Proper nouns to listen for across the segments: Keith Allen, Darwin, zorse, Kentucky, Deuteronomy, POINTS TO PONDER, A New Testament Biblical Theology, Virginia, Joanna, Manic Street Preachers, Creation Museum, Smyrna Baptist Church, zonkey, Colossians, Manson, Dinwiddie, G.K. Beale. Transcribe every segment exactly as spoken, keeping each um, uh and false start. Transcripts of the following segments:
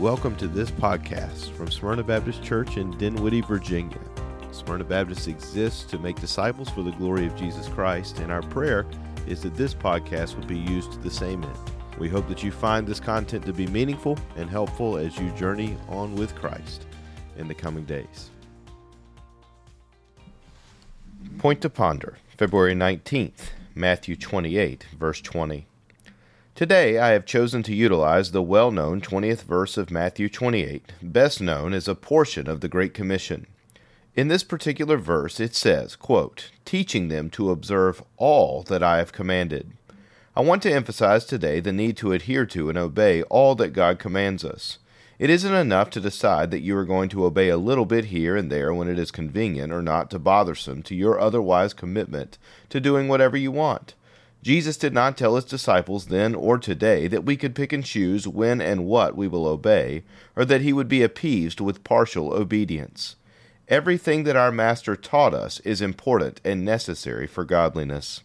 Welcome to this podcast from Smyrna Baptist Church in Dinwiddie, Virginia. Smyrna Baptist exists to make disciples for the glory of Jesus Christ, and our prayer is that this podcast would be used to the same end. We hope that you find this content to be meaningful and helpful as you journey on with Christ in the coming days. Point to Ponder, February nineteenth, Matthew twenty-eight, verse twenty. Today I have chosen to utilize the well-known twentieth verse of Matthew twenty-eight, best known as a portion of the Great Commission. In this particular verse it says, quote, "teaching them to observe all that I have commanded." I want to emphasize today the need to adhere to and obey all that God commands us. It isn't enough to decide that you are going to obey a little bit here and there when it is convenient or not to bothersome to your otherwise commitment to doing whatever you want. Jesus did not tell his disciples then or today that we could pick and choose when and what we will obey, or that he would be appeased with partial obedience. Everything that our Master taught us is important and necessary for godliness.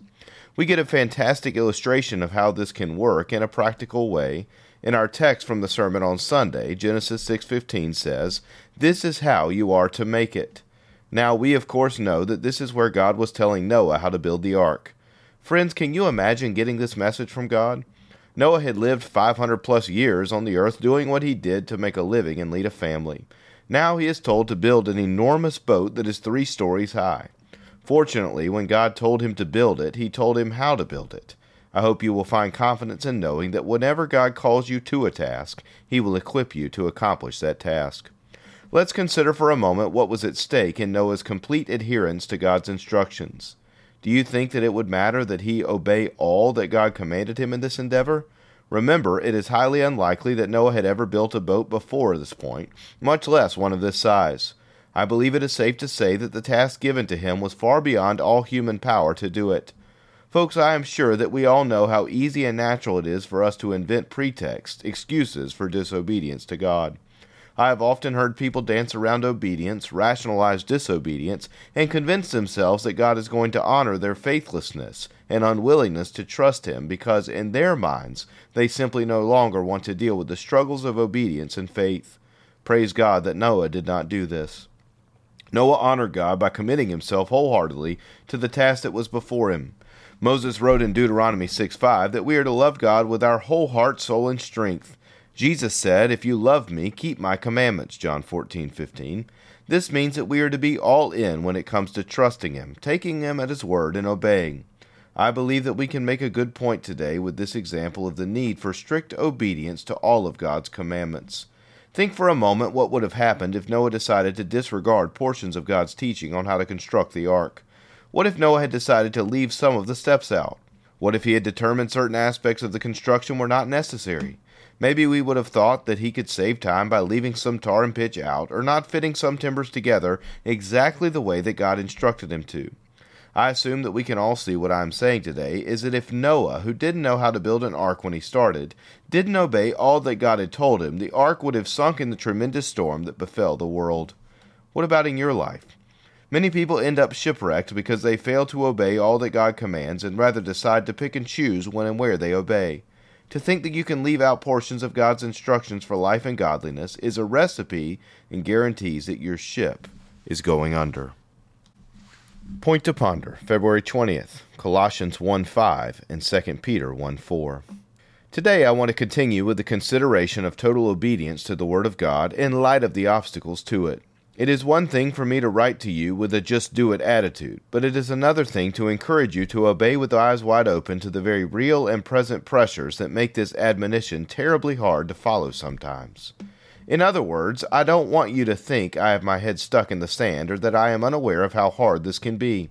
We get a fantastic illustration of how this can work in a practical way. In our text from the sermon on Sunday, Genesis six fifteen says, "This is how you are to make it." Now we of course know that this is where God was telling Noah how to build the ark. Friends, can you imagine getting this message from God? Noah had lived five hundred plus years on the earth doing what he did to make a living and lead a family. Now he is told to build an enormous boat that is three stories high. Fortunately, when God told him to build it, he told him how to build it. I hope you will find confidence in knowing that whenever God calls you to a task, he will equip you to accomplish that task. Let's consider for a moment what was at stake in Noah's complete adherence to God's instructions. Do you think that it would matter that he obey all that God commanded him in this endeavor? Remember, it is highly unlikely that Noah had ever built a boat before this point, much less one of this size. I believe it is safe to say that the task given to him was far beyond all human power to do it. Folks, I am sure that we all know how easy and natural it is for us to invent pretexts, excuses for disobedience to God. I have often heard people dance around obedience, rationalize disobedience, and convince themselves that God is going to honor their faithlessness and unwillingness to trust him because, in their minds, they simply no longer want to deal with the struggles of obedience and faith. Praise God that Noah did not do this. Noah honored God by committing himself wholeheartedly to the task that was before him. Moses wrote in Deuteronomy six five that we are to love God with our whole heart, soul, and strength. Jesus said, "If you love me, keep my commandments," John fourteen fifteen. This means that we are to be all in when it comes to trusting him, taking him at his word, and obeying. I believe that we can make a good point today with this example of the need for strict obedience to all of God's commandments. Think for a moment what would have happened if Noah decided to disregard portions of God's teaching on how to construct the ark. What if Noah had decided to leave some of the steps out? What if he had determined certain aspects of the construction were not necessary? Maybe we would have thought that he could save time by leaving some tar and pitch out or not fitting some timbers together exactly the way that God instructed him to. I assume that we can all see what I am saying today is that if Noah, who didn't know how to build an ark when he started, didn't obey all that God had told him, the ark would have sunk in the tremendous storm that befell the world. What about in your life? Many people end up shipwrecked because they fail to obey all that God commands and rather decide to pick and choose when and where they obey. To think that you can leave out portions of God's instructions for life and godliness is a recipe and guarantees that your ship is going under. Point to Ponder, February twentieth, Colossians one five and Second Peter one four. Today I want to continue with the consideration of total obedience to the Word of God in light of the obstacles to it. It is one thing for me to write to you with a just-do-it attitude, but it is another thing to encourage you to obey with eyes wide open to the very real and present pressures that make this admonition terribly hard to follow sometimes. In other words, I don't want you to think I have my head stuck in the sand or that I am unaware of how hard this can be.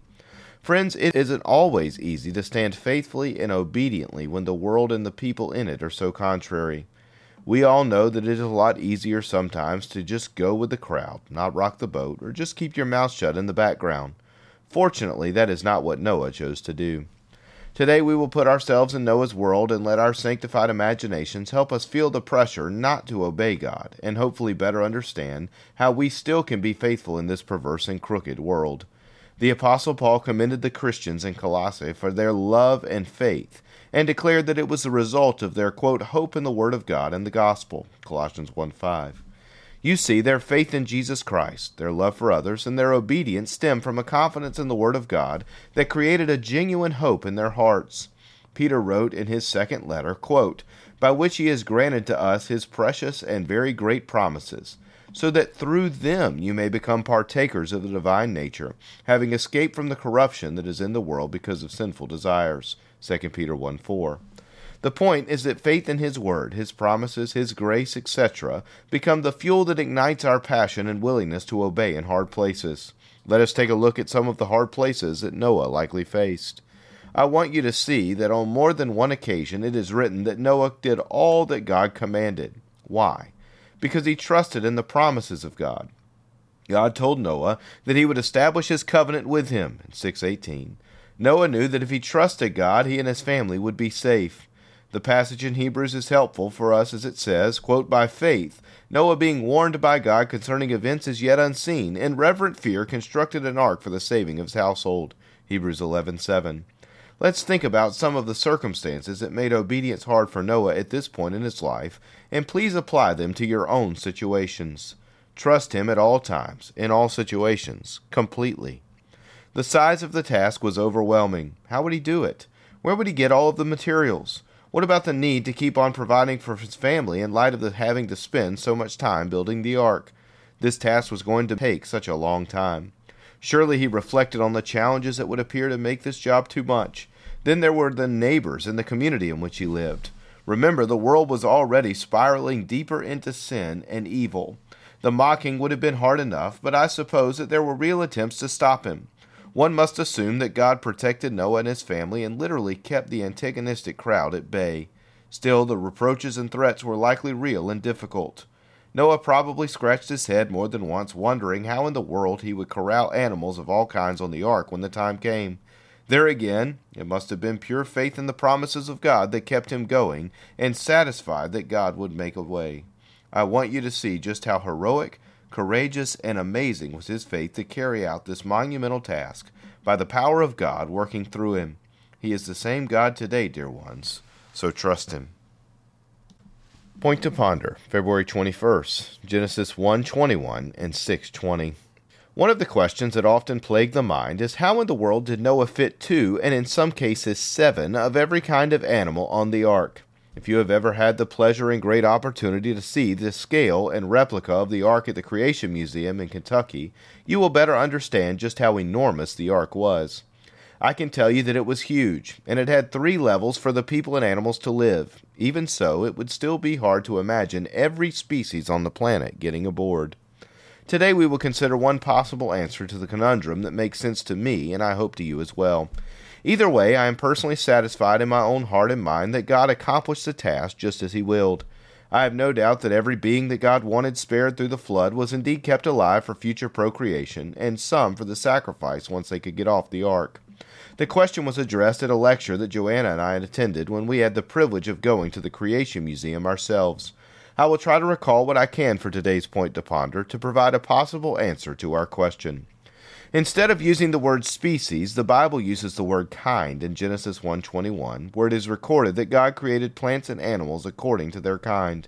Friends, it isn't always easy to stand faithfully and obediently when the world and the people in it are so contrary. We all know that it is a lot easier sometimes to just go with the crowd, not rock the boat, or just keep your mouth shut in the background. Fortunately, that is not what Noah chose to do. Today we will put ourselves in Noah's world and let our sanctified imaginations help us feel the pressure not to obey God, and hopefully better understand how we still can be faithful in this perverse and crooked world. The Apostle Paul commended the Christians in Colossae for their love and faith, and declared that it was the result of their, quote, hope in the Word of God and the gospel, Colossians one five. You see, their faith in Jesus Christ, their love for others, and their obedience stem from a confidence in the Word of God that created a genuine hope in their hearts. Peter wrote in his second letter, quote, by which he has granted to us his precious and very great promises, so that through them you may become partakers of the divine nature, having escaped from the corruption that is in the world because of sinful desires, Second Peter one four. The point is that faith in His Word, His promises, His grace, et cetera, become the fuel that ignites our passion and willingness to obey in hard places. Let us take a look at some of the hard places that Noah likely faced. I want you to see that on more than one occasion it is written that Noah did all that God commanded. Why? Because he trusted in the promises of God. God told Noah that He would establish His covenant with him in six eighteen. Noah knew that if he trusted God, he and his family would be safe. The passage in Hebrews is helpful for us as it says, quote, by faith, Noah being warned by God concerning events as yet unseen, in reverent fear constructed an ark for the saving of his household, Hebrews eleven seven. Let's think about some of the circumstances that made obedience hard for Noah at this point in his life, and please apply them to your own situations. Trust Him at all times, in all situations, completely. The size of the task was overwhelming. How would he do it? Where would he get all of the materials? What about the need to keep on providing for his family in light of the having to spend so much time building the ark? This task was going to take such a long time. Surely he reflected on the challenges that would appear to make this job too much. Then there were the neighbors and the community in which he lived. Remember, the world was already spiraling deeper into sin and evil. The mocking would have been hard enough, but I suppose that there were real attempts to stop him. One must assume that God protected Noah and his family and literally kept the antagonistic crowd at bay. Still, the reproaches and threats were likely real and difficult. Noah probably scratched his head more than once, wondering how in the world he would corral animals of all kinds on the ark when the time came. There again, it must have been pure faith in the promises of God that kept him going and satisfied that God would make a way. I want you to see just how heroic, courageous, and amazing was his faith to carry out this monumental task by the power of God working through him. He is the same God today, dear ones, so trust Him. Point to ponder, February twenty-first, Genesis one twenty-one and six twenty. One of the questions that often plague the mind is how in the world did Noah fit two, and in some cases seven, of every kind of animal on the ark? If you have ever had the pleasure and great opportunity to see the scale and replica of the ark at the Creation Museum in Kentucky, you will better understand just how enormous the ark was. I can tell you that it was huge, and it had three levels for the people and animals to live. Even so, it would still be hard to imagine every species on the planet getting aboard. Today we will consider one possible answer to the conundrum that makes sense to me, and I hope to you as well. Either way, I am personally satisfied in my own heart and mind that God accomplished the task just as He willed. I have no doubt that every being that God wanted spared through the flood was indeed kept alive for future procreation, and some for the sacrifice once they could get off the ark. The question was addressed at a lecture that Joanna and I had attended when we had the privilege of going to the Creation Museum ourselves. I will try to recall what I can for today's point to ponder to provide a possible answer to our question. Instead of using the word species, the Bible uses the word kind in Genesis one twenty-one, where it is recorded that God created plants and animals according to their kind.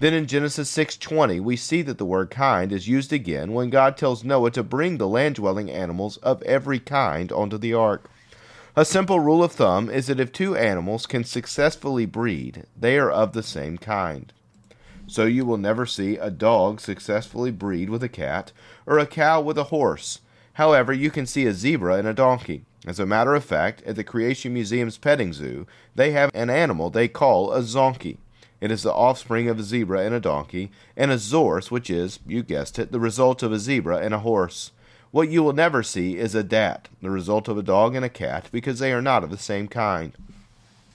Then in Genesis six twenty, we see that the word kind is used again when God tells Noah to bring the land-dwelling animals of every kind onto the ark. A simple rule of thumb is that if two animals can successfully breed, they are of the same kind. So you will never see a dog successfully breed with a cat or a cow with a horse. However, you can see a zebra and a donkey. As a matter of fact, at the Creation Museum's petting zoo, they have an animal they call a zonkey. It is the offspring of a zebra and a donkey, and a zorse, which is, you guessed it, the result of a zebra and a horse. What you will never see is a dat, the result of a dog and a cat, because they are not of the same kind.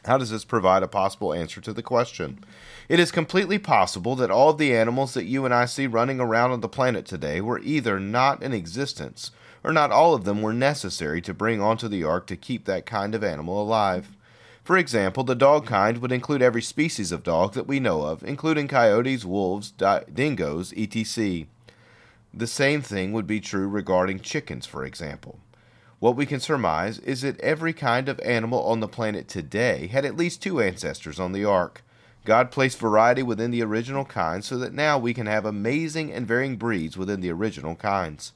How does this provide a possible answer to the question? It is completely possible that all of the animals that you and I see running around on the planet today were either not in existence, or not all of them were necessary to bring onto the ark to keep that kind of animal alive. For example, the dog kind would include every species of dog that we know of, including coyotes, wolves, di- dingoes, et cetera. The same thing would be true regarding chickens, for example. What we can surmise is that every kind of animal on the planet today had at least two ancestors on the ark. God placed variety within the original kinds so that now we can have amazing and varying breeds within the original kinds.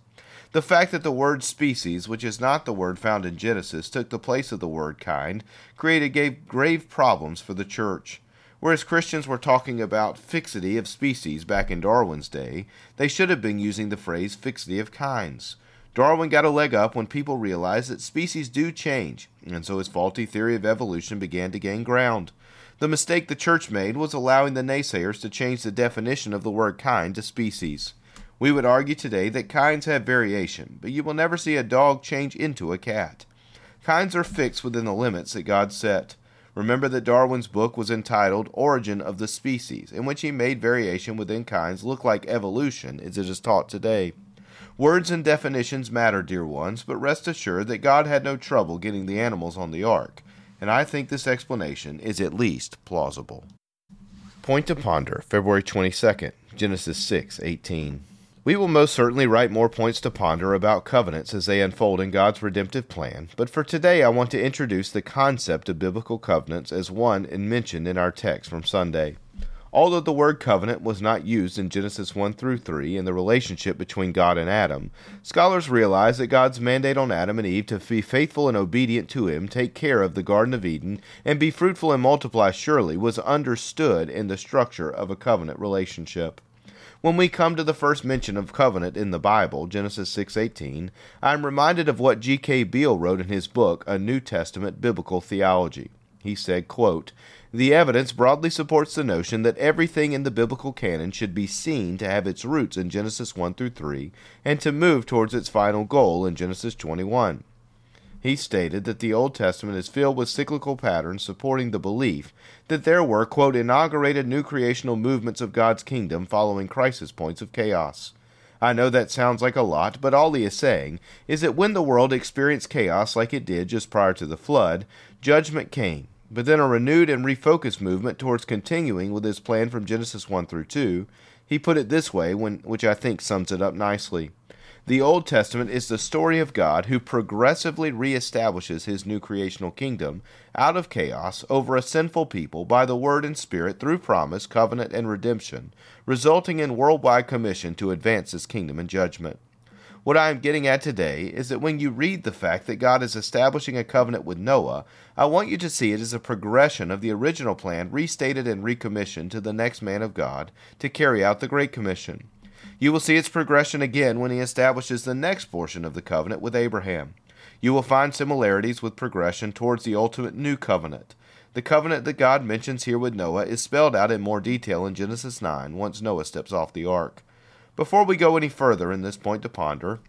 The fact that the word species, which is not the word found in Genesis, took the place of the word kind, created gave grave problems for the church. Whereas Christians were talking about fixity of species back in Darwin's day, they should have been using the phrase fixity of kinds. Darwin got a leg up when people realized that species do change, and so his faulty theory of evolution began to gain ground. The mistake the church made was allowing the naysayers to change the definition of the word kind to species. We would argue today that kinds have variation, but you will never see a dog change into a cat. Kinds are fixed within the limits that God set. Remember that Darwin's book was entitled Origin of the Species, in which he made variation within kinds look like evolution as it is taught today. Words and definitions matter, dear ones, but rest assured that God had no trouble getting the animals on the ark. And I think this explanation is at least plausible. Point to ponder, February twenty-second, Genesis six eighteen. We will most certainly write more points to ponder about covenants as they unfold in God's redemptive plan, but for today I want to introduce the concept of biblical covenants as one mentioned in our text from Sunday. Although the word covenant was not used in Genesis one through three in the relationship between God and Adam, scholars realize that God's mandate on Adam and Eve to be faithful and obedient to him, take care of the Garden of Eden, and be fruitful and multiply surely was understood in the structure of a covenant relationship. When we come to the first mention of covenant in the Bible, Genesis six eighteen, I am reminded of what G K Beale wrote in his book, A New Testament Biblical Theology. He said, quote, "The evidence broadly supports the notion that everything in the biblical canon should be seen to have its roots in Genesis one through three and to move towards its final goal in Genesis twenty-one. He stated that the Old Testament is filled with cyclical patterns supporting the belief that there were, quote, inaugurated new creational movements of God's kingdom following crisis points of chaos. I know that sounds like a lot, but all he is saying is that when the world experienced chaos like it did just prior to the flood, judgment came. But then a renewed and refocused movement towards continuing with his plan from Genesis one through two, he put it this way, when, which I think sums it up nicely. The Old Testament is the story of God who progressively reestablishes his new creational kingdom out of chaos over a sinful people by the word and spirit through promise, covenant, and redemption, resulting in worldwide commission to advance his kingdom and judgment. What I am getting at today is that when you read the fact that God is establishing a covenant with Noah, I want you to see it as a progression of the original plan restated and recommissioned to the next man of God to carry out the Great Commission. You will see its progression again when he establishes the next portion of the covenant with Abraham. You will find similarities with progression towards the ultimate new covenant. The covenant that God mentions here with Noah is spelled out in more detail in Genesis nine once Noah steps off the ark. Before we go any further in this point to ponder,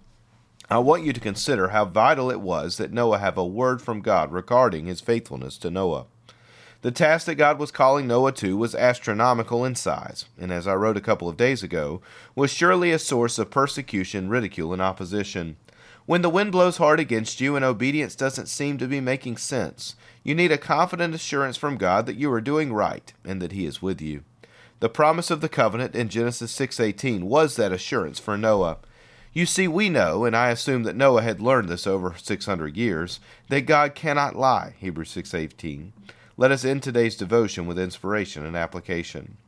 I want you to consider how vital it was that Noah have a word from God regarding his faithfulness to Noah. The task that God was calling Noah to was astronomical in size, and as I wrote a couple of days ago, was surely a source of persecution, ridicule, and opposition. When the wind blows hard against you and obedience doesn't seem to be making sense, you need a confident assurance from God that you are doing right and that he is with you. The promise of the covenant in Genesis six eighteen was that assurance for Noah. You see, we know, and I assume that Noah had learned this over six hundred years, that God cannot lie, Hebrews six eighteen. Let us end today's devotion with inspiration and application.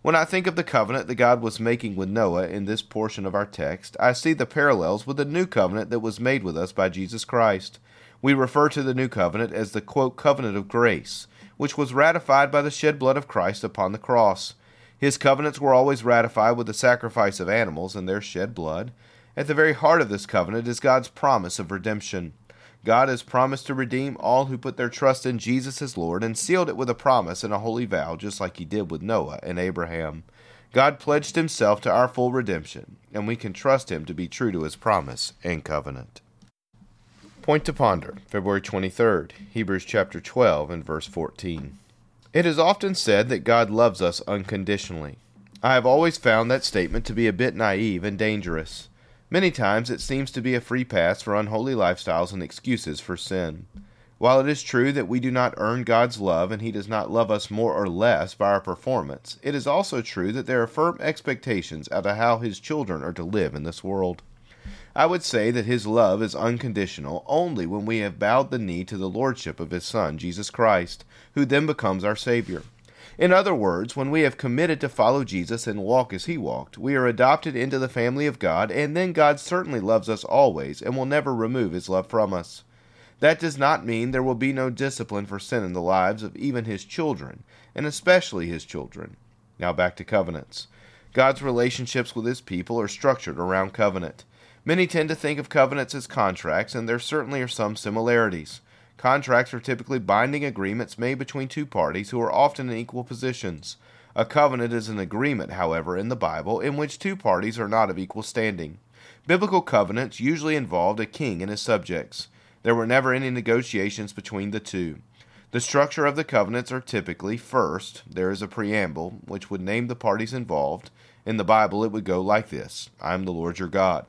When I think of the covenant that God was making with Noah in this portion of our text, I see the parallels with the new covenant that was made with us by Jesus Christ. We refer to the new covenant as the, quote, covenant of grace, which was ratified by the shed blood of Christ upon the cross. His covenants were always ratified with the sacrifice of animals and their shed blood. At the very heart of this covenant is God's promise of redemption. God has promised to redeem all who put their trust in Jesus as Lord and sealed it with a promise and a holy vow, just like he did with Noah and Abraham. God pledged himself to our full redemption, and we can trust him to be true to his promise and covenant. Point to ponder, February twenty-third, Hebrews chapter twelve and verse fourteen. It is often said that God loves us unconditionally. I have always found that statement to be a bit naive and dangerous. Many times it seems to be a free pass for unholy lifestyles and excuses for sin. While it is true that we do not earn God's love and he does not love us more or less by our performance, it is also true that there are firm expectations as to how his children are to live in this world. I would say that his love is unconditional only when we have bowed the knee to the lordship of his Son, Jesus Christ, who then becomes our Savior. In other words, when we have committed to follow Jesus and walk as he walked, we are adopted into the family of God, and then God certainly loves us always and will never remove his love from us. That does not mean there will be no discipline for sin in the lives of even his children, and especially his children. Now back to covenants. God's relationships with his people are structured around covenant. Many tend to think of covenants as contracts, and there certainly are some similarities. Contracts are typically binding agreements made between two parties who are often in equal positions. A covenant is an agreement, however, in the Bible in which two parties are not of equal standing. Biblical covenants usually involved a king and his subjects. There were never any negotiations between the two. The structure of the covenants are typically, first, there is a preamble, which would name the parties involved. In the Bible, it would go like this: I am the Lord your God.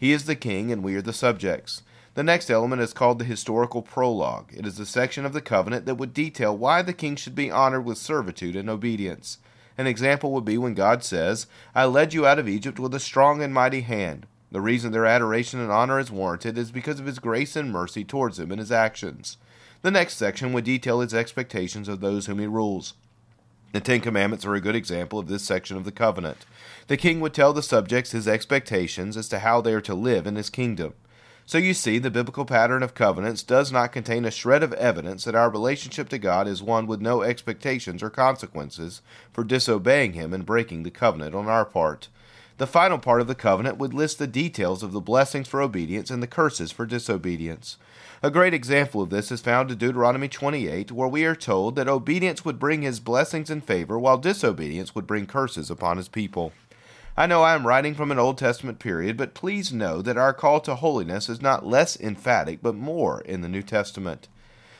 He is the king, and we are the subjects. The next element is called the historical prologue. It is the section of the covenant that would detail why the king should be honored with servitude and obedience. An example would be when God says, I led you out of Egypt with a strong and mighty hand. The reason their adoration and honor is warranted is because of his grace and mercy towards him and his actions. The next section would detail his expectations of those whom he rules. The Ten Commandments are a good example of this section of the covenant. The king would tell the subjects his expectations as to how they are to live in his kingdom. So you see, the biblical pattern of covenants does not contain a shred of evidence that our relationship to God is one with no expectations or consequences for disobeying him and breaking the covenant on our part. The final part of the covenant would list the details of the blessings for obedience and the curses for disobedience. A great example of this is found in Deuteronomy twenty-eight, where we are told that obedience would bring his blessings and favor, while disobedience would bring curses upon his people. I know I am writing from an Old Testament period, but please know that our call to holiness is not less emphatic, but more in the New Testament.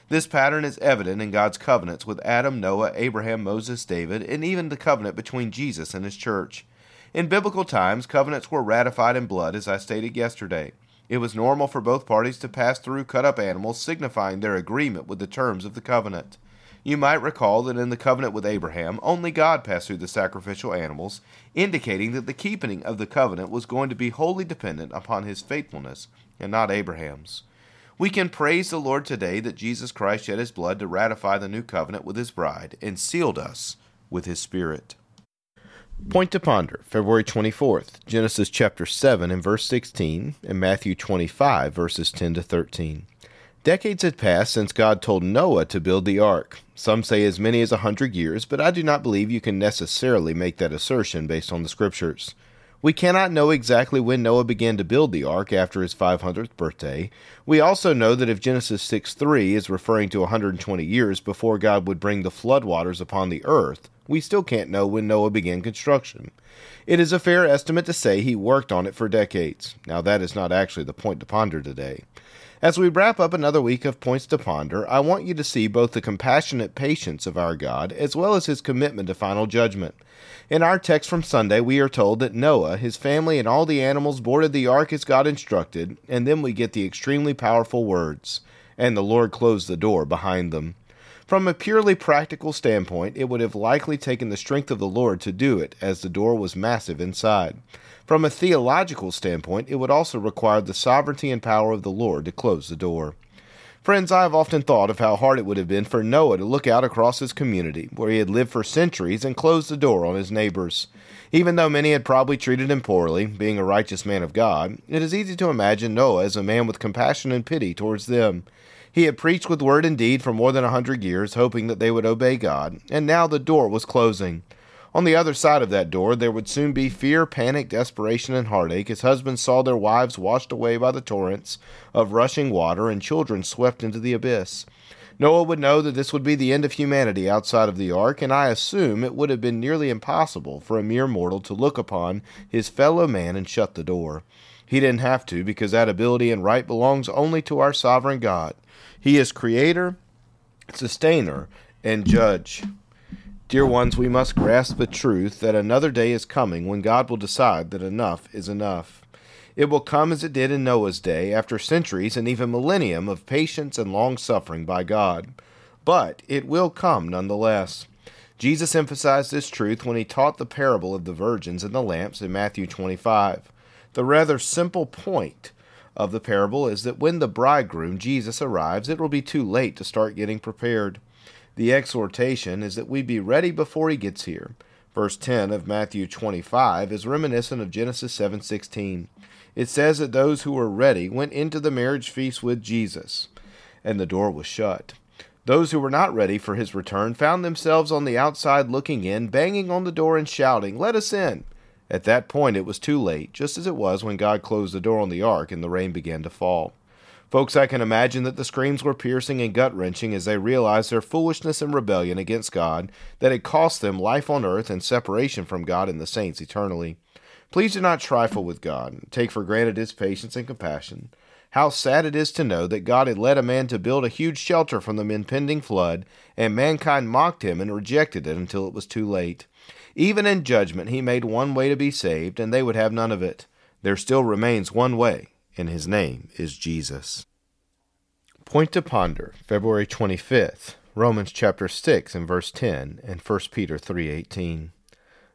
This pattern is evident in God's covenants with Adam, Noah, Abraham, Moses, David, and even the covenant between Jesus and his church. In biblical times, covenants were ratified in blood, as I stated yesterday. It was normal for both parties to pass through cut-up animals, signifying their agreement with the terms of the covenant. You might recall that in the covenant with Abraham, only God passed through the sacrificial animals, indicating that the keeping of the covenant was going to be wholly dependent upon his faithfulness and not Abraham's. We can praise the Lord today that Jesus Christ shed his blood to ratify the new covenant with his bride and sealed us with his Spirit. Point to ponder, February twenty-fourth, Genesis chapter seven and verse sixteen, and Matthew twenty-five, verses ten to thirteen. Decades had passed since God told Noah to build the ark. Some say as many as a hundred years, but I do not believe you can necessarily make that assertion based on the scriptures. We cannot know exactly when Noah began to build the ark after his five hundredth birthday. We also know that if Genesis six three is referring to one hundred twenty years before God would bring the floodwaters upon the earth, we still can't know when Noah began construction. It is a fair estimate to say he worked on it for decades. Now that is not actually the point to ponder today. As we wrap up another week of Points to Ponder, I want you to see both the compassionate patience of our God as well as his commitment to final judgment. In our text from Sunday, we are told that Noah, his family, and all the animals boarded the ark as God instructed, and then we get the extremely powerful words, and the Lord closed the door behind them. From a purely practical standpoint, it would have likely taken the strength of the Lord to do it, as the door was massive inside. From a theological standpoint, it would also require the sovereignty and power of the Lord to close the door. Friends, I have often thought of how hard it would have been for Noah to look out across his community, where he had lived for centuries, and close the door on his neighbors. Even though many had probably treated him poorly, being a righteous man of God, it is easy to imagine Noah as a man with compassion and pity towards them. He had preached with word and deed for more than a hundred years, hoping that they would obey God, and now the door was closing. On the other side of that door, there would soon be fear, panic, desperation, and heartache as husbands saw their wives washed away by the torrents of rushing water and children swept into the abyss. Noah would know that this would be the end of humanity outside of the ark, and I assume it would have been nearly impossible for a mere mortal to look upon his fellow man and shut the door. He didn't have to, because that ability and right belongs only to our sovereign God. He is creator, sustainer, and judge. Dear ones, we must grasp the truth that another day is coming when God will decide that enough is enough. It will come as it did in Noah's day, after centuries and even millennium of patience and long-suffering by God. But it will come nonetheless. Jesus emphasized this truth when he taught the parable of the virgins and the lamps in Matthew twenty-five. The rather simple point of the parable is that when the bridegroom, Jesus, arrives, it will be too late to start getting prepared. The exhortation is that we be ready before he gets here. Verse ten of Matthew twenty-five is reminiscent of Genesis seven sixteen. It says that those who were ready went into the marriage feast with Jesus, and the door was shut. Those who were not ready for his return found themselves on the outside looking in, banging on the door and shouting, "Let us in!" At that point, it was too late, just as it was when God closed the door on the ark and the rain began to fall. Folks, I can imagine that the screams were piercing and gut-wrenching as they realized their foolishness and rebellion against God that had cost them life on earth and separation from God and the saints eternally. Please do not trifle with God and take for granted his patience and compassion. How sad it is to know that God had led a man to build a huge shelter from the impending flood, and mankind mocked him and rejected it until it was too late. Even in judgment, he made one way to be saved, and they would have none of it. There still remains one way, and his name is Jesus. Point to Ponder, February twenty-fifth, Romans chapter six and verse ten, and First Peter three eighteen.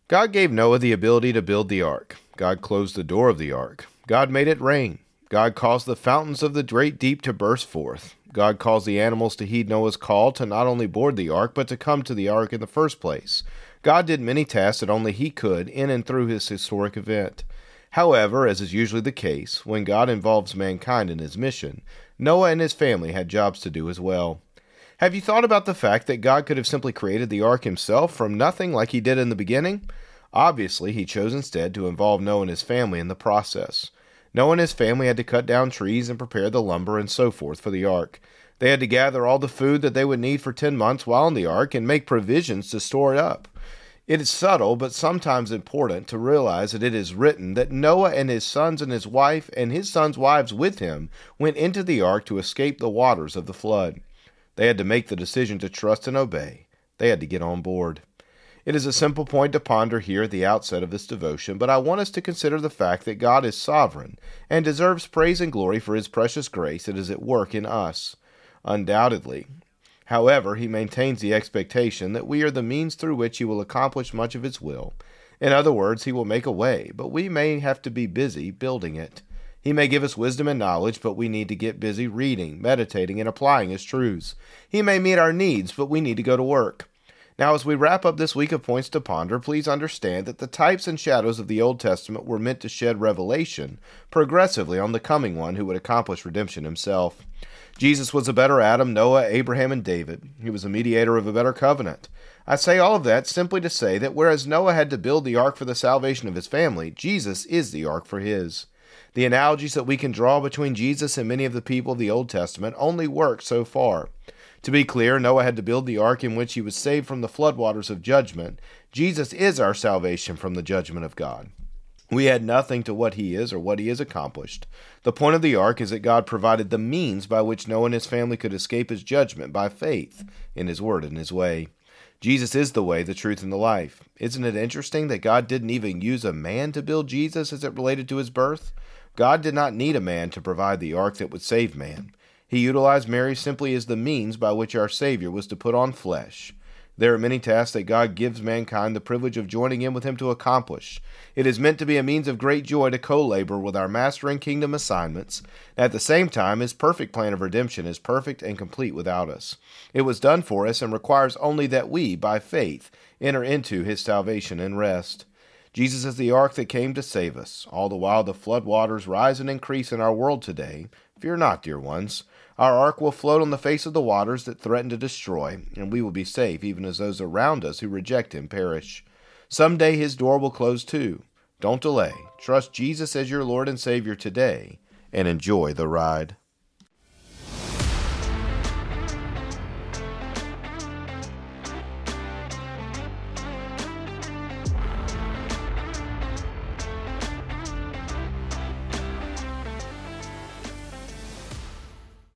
God gave Noah the ability to build the ark. God closed the door of the ark. God made it rain. God caused the fountains of the great deep to burst forth. God caused the animals to heed Noah's call to not only board the ark, but to come to the ark in the first place. God did many tasks that only he could in and through his historic event. However, as is usually the case, when God involves mankind in his mission, Noah and his family had jobs to do as well. Have you thought about the fact that God could have simply created the ark himself from nothing like he did in the beginning? Obviously, he chose instead to involve Noah and his family in the process. Noah and his family had to cut down trees and prepare the lumber and so forth for the ark. They had to gather all the food that they would need for ten months while in the ark and make provisions to store it up. It is subtle, but sometimes important, to realize that it is written that Noah and his sons and his wife and his sons' wives with him went into the ark to escape the waters of the flood. They had to make the decision to trust and obey. They had to get on board. It is a simple point to ponder here at the outset of this devotion, but I want us to consider the fact that God is sovereign and deserves praise and glory for his precious grace that is at work in us, undoubtedly. However, he maintains the expectation that we are the means through which he will accomplish much of his will. In other words, he will make a way, but we may have to be busy building it. He may give us wisdom and knowledge, but we need to get busy reading, meditating, and applying his truths. He may meet our needs, but we need to go to work. Now, as we wrap up this week of Points to Ponder, please understand that the types and shadows of the Old Testament were meant to shed revelation progressively on the coming one who would accomplish redemption himself. Jesus was a better Adam, Noah, Abraham, and David. He was a mediator of a better covenant. I say all of that simply to say that whereas Noah had to build the ark for the salvation of his family, Jesus is the ark for his. The analogies that we can draw between Jesus and many of the people of the Old Testament only work so far. To be clear, Noah had to build the ark in which he was saved from the floodwaters of judgment. Jesus is our salvation from the judgment of God. We add nothing to what he is or what he has accomplished. The point of the ark is that God provided the means by which Noah and his family could escape his judgment by faith in his word and his way. Jesus is the way, the truth, and the life. Isn't it interesting that God didn't even use a man to build Jesus as it related to his birth? God did not need a man to provide the ark that would save man. He utilized Mary simply as the means by which our Savior was to put on flesh. There are many tasks that God gives mankind the privilege of joining in with him to accomplish. It is meant to be a means of great joy to co-labor with our master in kingdom assignments. At the same time, his perfect plan of redemption is perfect and complete without us. It was done for us and requires only that we, by faith, enter into his salvation and rest. Jesus is the ark that came to save us. All the while the flood waters rise and increase in our world today, fear not, dear ones. Our ark will float on the face of the waters that threaten to destroy, and we will be safe even as those around us who reject him perish. Someday his door will close too. Don't delay. Trust Jesus as your Lord and Savior today, and enjoy the ride.